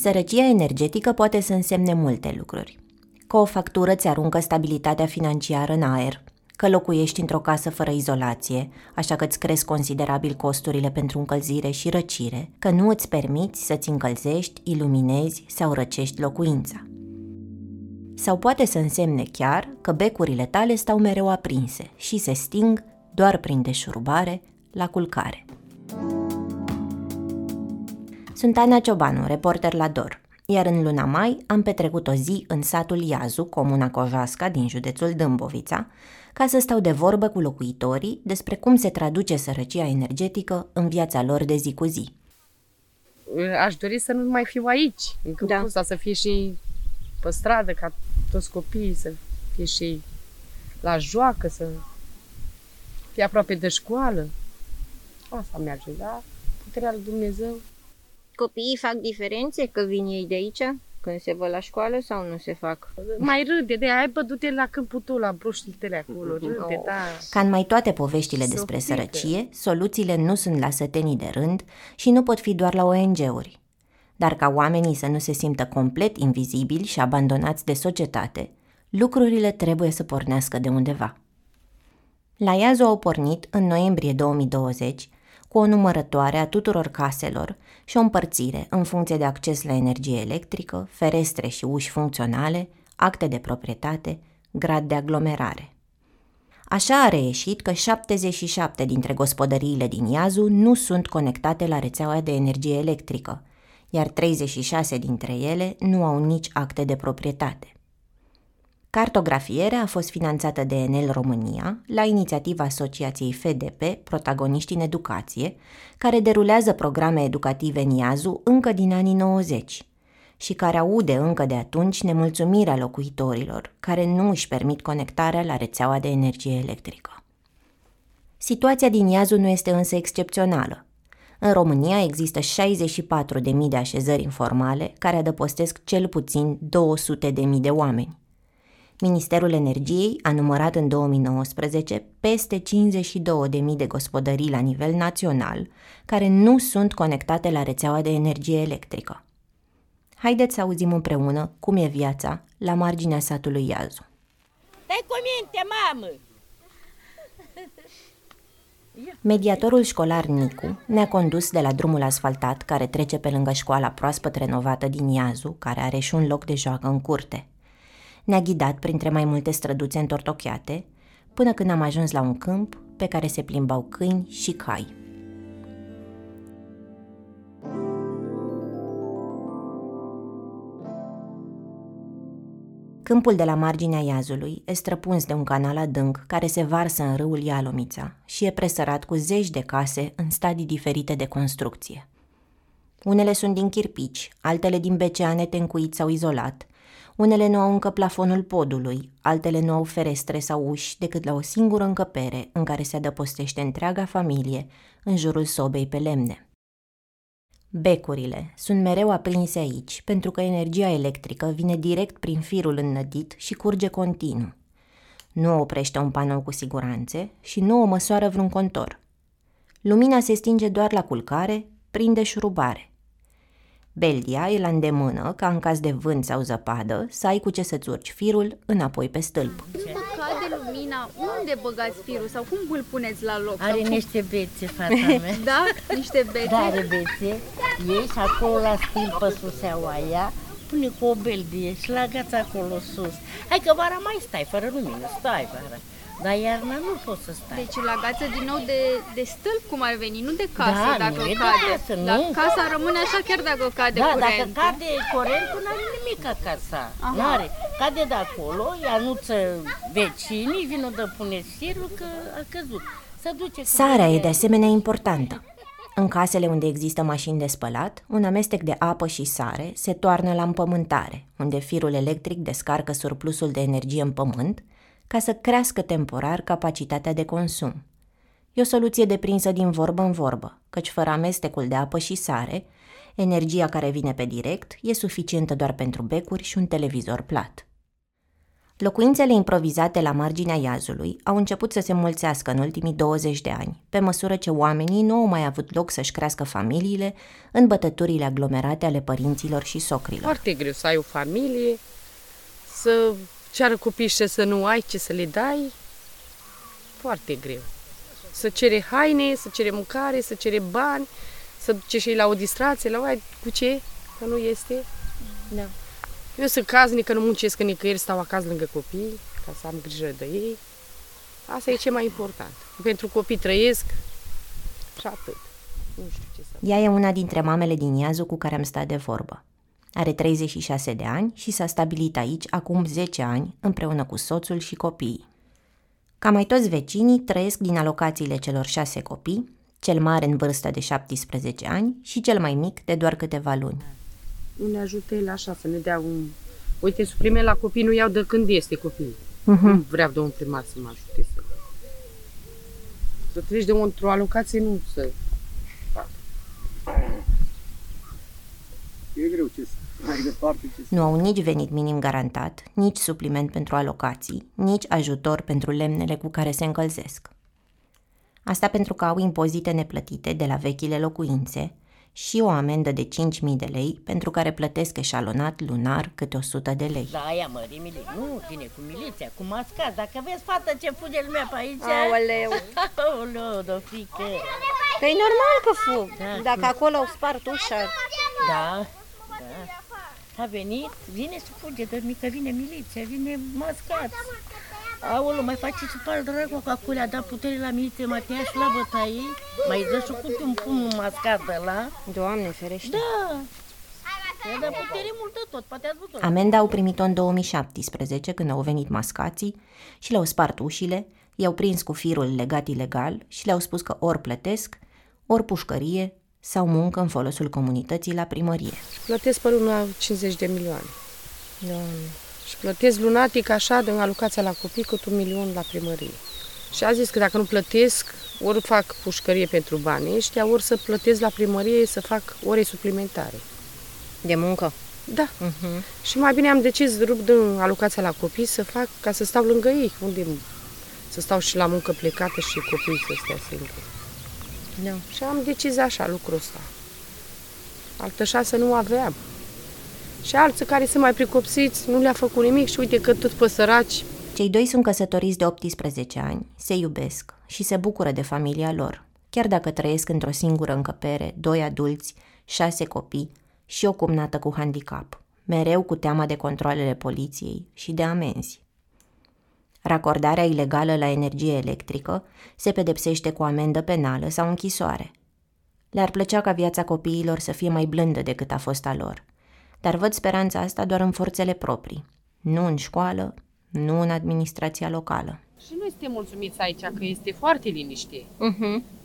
Sărăcia energetică poate să însemne multe lucruri. Că o factură ți aruncă stabilitatea financiară în aer, că locuiești într-o casă fără izolație, așa că îți cresc considerabil costurile pentru încălzire și răcire, că nu îți permiți să-ți încălzești, iluminezi sau răcești locuința. Sau poate să însemne chiar că becurile tale stau mereu aprinse și se sting doar prin deșurubare la culcare. Sunt Ana Ciobanu, reporter la DOR, iar în luna mai am petrecut o zi în satul Iazu, Comuna Cojașca, din județul Dâmbovița, ca să stau de vorbă cu locuitorii despre cum se traduce sărăcia energetică în viața lor de zi cu zi. Aș dori să nu mai fiu aici, în câmpul ăsta, să fie și pe stradă, ca toți copiii, să fie și la joacă, să fie aproape de școală. Asta merge, da? Puterea lui Dumnezeu. Copiii fac diferențe că vin ei de aici, când se vă la școală sau nu se fac? Mai râde, de aia du-te la câmpul tău, la broștitele acolo, râde, da. Ca în mai toate poveștile despre sărăcie, soluțiile nu sunt la sătenii de rând și nu pot fi doar la ONG-uri. Dar ca oamenii să nu se simtă complet invizibili și abandonați de societate, lucrurile trebuie să pornească de undeva. La Iazu au pornit, în noiembrie 2020, cu o numărătoare a tuturor caselor și o împărțire în funcție de acces la energie electrică, ferestre și uși funcționale, acte de proprietate, grad de aglomerare. Așa a reieșit că 77 dintre gospodăriile din Iazu nu sunt conectate la rețeaua de energie electrică, iar 36 dintre ele nu au nici acte de proprietate. Cartografierea a fost finanțată de Enel România la inițiativa Asociației FDP, Protagoniști în Educație, care derulează programe educative în Iazu încă din anii 90 și care aude încă de atunci nemulțumirea locuitorilor care nu își permit conectarea la rețeaua de energie electrică. Situația din Iazu nu este însă excepțională. În România există 64.000 de așezări informale care adăpostesc cel puțin 200.000 de oameni. Ministerul Energiei a numărat în 2019 peste 52.000 de gospodării la nivel național care nu sunt conectate la rețeaua de energie electrică. Haideți să auzim împreună cum e viața la marginea satului Iazu. Stai cu minte, mamă! Mediatorul școlar Nicu ne-a condus de la drumul asfaltat care trece pe lângă școala proaspăt renovată din Iazu, care are și un loc de joacă în curte. Ne-a ghidat printre mai multe străduțe întortocheate, până când am ajuns la un câmp pe care se plimbau câini și cai. Câmpul de la marginea Iazului e străpuns de un canal adânc care se varsă în râul Ialomița și e presărat cu zeci de case în stadii diferite de construcție. Unele sunt din chirpici, altele din beceane tencuit sau izolat, unele nu au încă plafonul podului, altele nu au ferestre sau uși decât la o singură încăpere în care se adăpostește întreaga familie în jurul sobei pe lemne. Becurile sunt mereu aprinse aici pentru că energia electrică vine direct prin firul înnădit și curge continuu. Nu oprește un panou cu siguranțe și nu o măsoară vreun contor. Lumina se stinge doar la culcare, prin deșurubare. Beldia e la îndemână ca în caz de vânt sau zăpadă să ai cu ce să-ți urci firul înapoi pe stâlp. Când cade lumina, unde băgați firul sau cum îl puneți la loc? Are niște bețe, fata mea. Da? Niște bețe? Da, are bețe. Ieși acolo la stâlp pe suseaua aia, pune cu o beldie și la agați acolo sus. Hai că vara mai stai fără lumină, stai vara. Dar iarna nu poți să stai. Deci îl agață din nou de stâlp, cum ar veni, nu de casă, da, dacă cade. Casă, dar casa rămâne așa chiar dacă cade curentul. Da, dacă cade curentul, n-are nimic ca casa. N-are. Cade de acolo, i-anuță vecinii, vină de pune firul că a căzut. Sarea e de asemenea importantă. În casele unde există mașini de spălat, un amestec de apă și sare se toarnă la împământare, unde firul electric descarcă surplusul de energie în pământ, ca să crească temporar capacitatea de consum. E o soluție deprinsă din vorbă în vorbă, căci fără amestecul de apă și sare, energia care vine pe direct e suficientă doar pentru becuri și un televizor plat. Locuințele improvizate la marginea Iazului au început să se mulțească în ultimii 20 de ani, pe măsură ce oamenii nu au mai avut loc să-și crească familiile în bătăturile aglomerate ale părinților și socrilor. Foarte greu să ai o familie, să ceară copii și să nu ai ce să le dai, foarte greu. Să cere haine, să cere mâncare, să cere bani, să duce și la o distracție, la oai, cu ce? Că nu este? Da. Eu sunt caznică, nu muncesc nicăieri, stau acasă lângă copii, ca să am grijă de ei. Asta e ce mai important. Pentru copii trăiesc și atât. Nu știu ce să... Ea e una dintre mamele din Iazu cu care am stat de vorbă. Are 36 de ani și s-a stabilit aici acum 10 ani, împreună cu soțul și copiii. Ca mai toți vecinii trăiesc din alocațiile celor 6 copii, cel mare în vârstă de 17 ani și cel mai mic de doar câteva luni. Nu ne ajută el așa să ne dea un... Uite, suprime la copii nu iau de când este copii. Nu vreau de un primar să mă ajute să... Să treci de într-o alocație, nu să... E greu ce să... Mai departe ce să... Nu au nici venit minim garantat, nici supliment pentru alocații, nici ajutor pentru lemnele cu care se încălzesc. Asta pentru că au impozite neplătite de la vechile locuințe, și o amendă de 5.000 de lei, pentru care plătesc eșalonat lunar câte 100 de lei. Da, aia mărimile, nu vine cu miliția, cu mascați. Dacă vezi, fata, ce fuge lumea pe aici... Aoleu! Aoleu, dofică! Păi normal că fug, da, dacă cu... acolo au spart ușa. Da, da. A venit, vine să fuge, că vine miliția, vine mascați. Aoleu, mai faceți un pal dragă cu acolo, a dat putere la miliție, Matea și la bătaie, mai dă și cu un pumn mascat ăla. Doamne ferește! Da! I-a dat putere mult de tot, poate ați văzut. Amenda au primit-o în 2017, când au venit mascații și le-au spart ușile, i-au prins cu firul legat ilegal și le-au spus că ori plătesc, ori pușcărie sau muncă în folosul comunității la primărie. Și plătesc pe luna 50 de milioane. Doamne! Și plătesc lunatic așa de alocația la copii cât 1 milion la primărie. Și a zis că dacă nu plătesc, ori fac pușcărie pentru banii ăștia, ori să plătesc la primărie să fac ore suplimentare. De muncă? Da. Și mai bine am decis rup din alocația la copii să fac ca să stau lângă ei. Unde să stau și la muncă plecată și copiii să stea singuri. Da. Și am decis așa lucrul ăsta. Altă șansă nu aveam. Și alții care sunt mai pricopsiți, nu le-a făcut nimic și uite că tot pe săraci. Cei doi sunt căsătoriți de 18 ani, se iubesc și se bucură de familia lor, chiar dacă trăiesc într-o singură încăpere, 2 adulți, 6 copii și o cumnată cu handicap, mereu cu teama de controalele poliției și de amenzi. Racordarea ilegală la energie electrică se pedepsește cu amendă penală sau închisoare. Le-ar plăcea ca viața copiilor să fie mai blândă decât a fost a lor. Dar văd speranța asta doar în forțele proprii, nu în școală, nu în administrația locală. Și noi suntem mulțumiți aici, că este foarte liniște.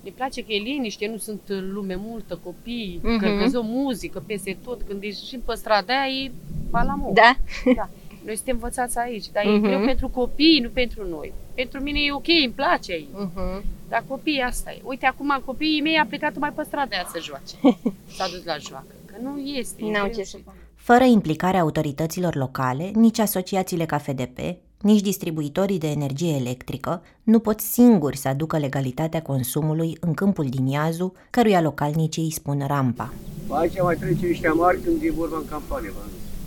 Ne place că e liniște, nu sunt lume multă, copii, că o muzică peste tot, când ești și pe strada aia e palamou. Da? Da. Noi suntem învățați aici, dar e greu pentru copii, nu pentru noi. Pentru mine e ok, îmi place aici, dar copiii asta e. Uite, acum copiii mei a plecat mai pe strada aia să joace, s-a dus la joacă, că nu este. Fără implicarea autorităților locale, nici asociațiile ca FDP, nici distribuitorii de energie electrică nu pot singuri să aducă legalitatea consumului în câmpul din Iazu, căruia localnicii îi spun rampa. Aici mai trece ăștia mari când e vorba în campanie,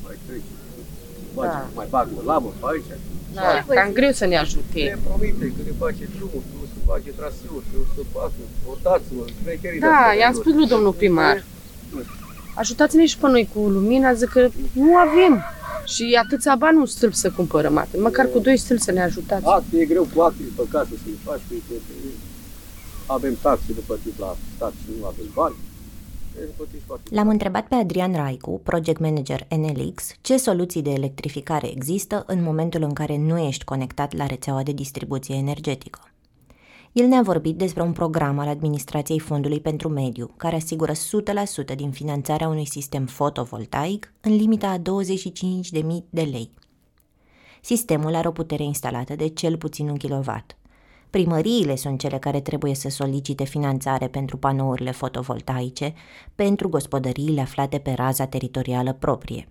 mai trece. Da. Mai bag o labă pe aici. Da, cam greu să ne ajute. Ne promite că ne face drumul, nu se face traseuri, nu se face, votați-mă, crecherii. Da, i-am spus lui domnul primar. Ajutați-ne și pe noi cu lumina, zic că nu avem. Și atâția bani un stâlp să cumpărăm, atât. Măcar cu 2 stâlpi să ne ajutați. Acte, e greu cu acte, pe casă să-i faci, că avem taxe după tip la stat și nu avem bani. L-am întrebat pe Adrian Raicu, project manager ENELX, ce soluții de electrificare există în momentul în care nu ești conectat la rețeaua de distribuție energetică. El ne-a vorbit despre un program al administrației Fondului pentru Mediu, care asigură 100% din finanțarea unui sistem fotovoltaic în limita a 25.000 de lei. Sistemul are o putere instalată de cel puțin 1 kW. Primăriile sunt cele care trebuie să solicite finanțare pentru panourile fotovoltaice, pentru gospodăriile aflate pe raza teritorială proprie.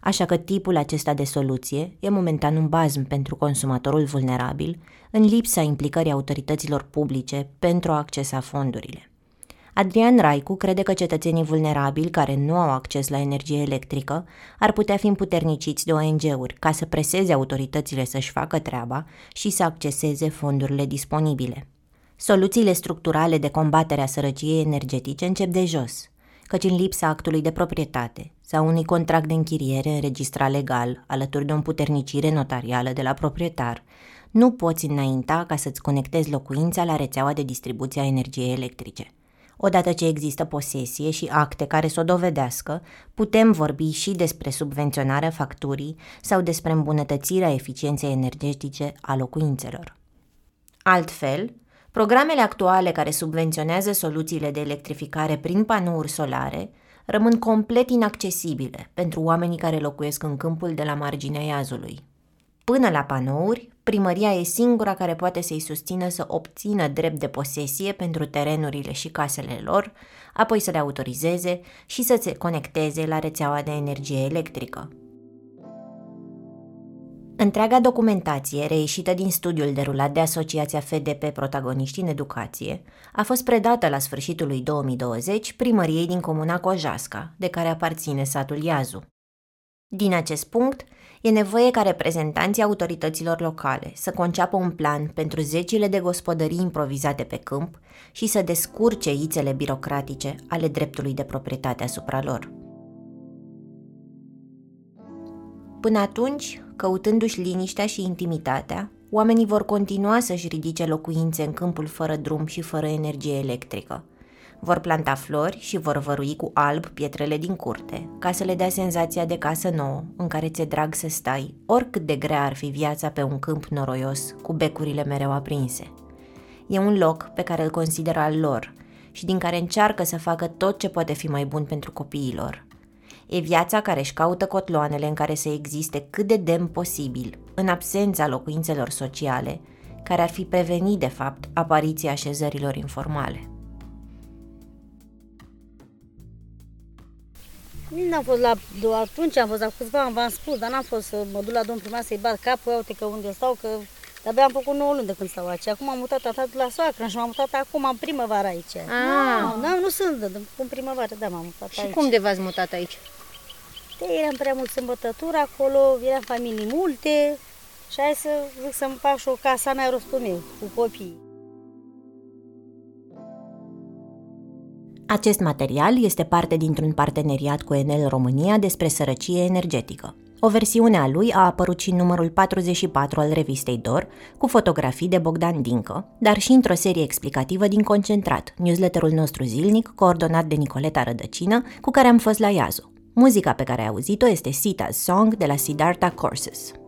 așa că tipul acesta de soluție e momentan un bazm pentru consumatorul vulnerabil, în lipsa implicării autorităților publice pentru a accesa fondurile. Adrian Raicu crede că cetățenii vulnerabili care nu au acces la energie electrică ar putea fi împuterniciți de ONG-uri ca să preseze autoritățile să-și facă treaba și să acceseze fondurile disponibile. Soluțiile structurale de combatere a sărăciei energetice încep de jos, căci în lipsa actului de proprietate sau unui contract de închiriere înregistrat legal, alături de o împuternicire notarială de la proprietar, nu poți înainta ca să-ți conectezi locuința la rețeaua de distribuție a energiei electrice. Odată ce există posesie și acte care să o dovedească, putem vorbi și despre subvenționarea facturii sau despre îmbunătățirea eficienței energetice a locuințelor. Altfel, programele actuale care subvenționează soluțiile de electrificare prin panouri solare rămân complet inaccesibile pentru oamenii care locuiesc în câmpul de la marginea Iazului. Până la panouri, primăria e singura care poate să-i susțină să obțină drept de posesie pentru terenurile și casele lor, apoi să le autorizeze și să se conecteze la rețeaua de energie electrică. Întreaga documentație reieșită din studiul derulat de Asociația FDP Protagoniști în Educație a fost predată la sfârșitul lui 2020 primăriei din Comuna Cojașca, de care aparține satul Iazu. Din acest punct, e nevoie ca reprezentanții autorităților locale să conceapă un plan pentru zecile de gospodării improvizate pe câmp și să descurce ițele birocratice ale dreptului de proprietate asupra lor. Până atunci, căutându-și liniștea și intimitatea, oamenii vor continua să-și ridice locuințe în câmpul fără drum și fără energie electrică. Vor planta flori și vor vărui cu alb pietrele din curte, ca să le dea senzația de casă nouă, în care ți-e drag să stai, oricât de grea ar fi viața pe un câmp noroios, cu becurile mereu aprinse. E un loc pe care îl consideră al lor și din care încearcă să facă tot ce poate fi mai bun pentru copiilor. E viața care își caută cotloanele în care să existe cât de demn posibil, în absența locuințelor sociale, care ar fi prevenit, de fapt, apariția așezărilor informale. N-am fost atunci am fost la câțiva ani, v-am spus, dar n-am fost să mă duc la domnul primar să-i bat capul, uite că unde stau, că de-abia am făcut 9 luni de când stau aici. Acum am mutat atât la soacră și m-am mutat acum în primăvară aici. Nu sunt, în primăvară, da, m-am mutat aici. Și cum de v-ați mutat aici? Eram prea mult sâmbătătură acolo, eram familii multe și hai să zic să-mi fac și o casă, n-ai rostul meu, cu copiii. Acest material este parte dintr-un parteneriat cu Enel România despre sărăcie energetică. O versiune a lui a apărut și în numărul 44 al revistei Dor, cu fotografii de Bogdan Dinca, dar și într-o serie explicativă din Concentrat, newsletterul nostru zilnic, coordonat de Nicoleta Rădăcină, cu care am fost la Iazu. Muzica pe care ai auzit-o este Sita's Song de la Siddhartha Courses.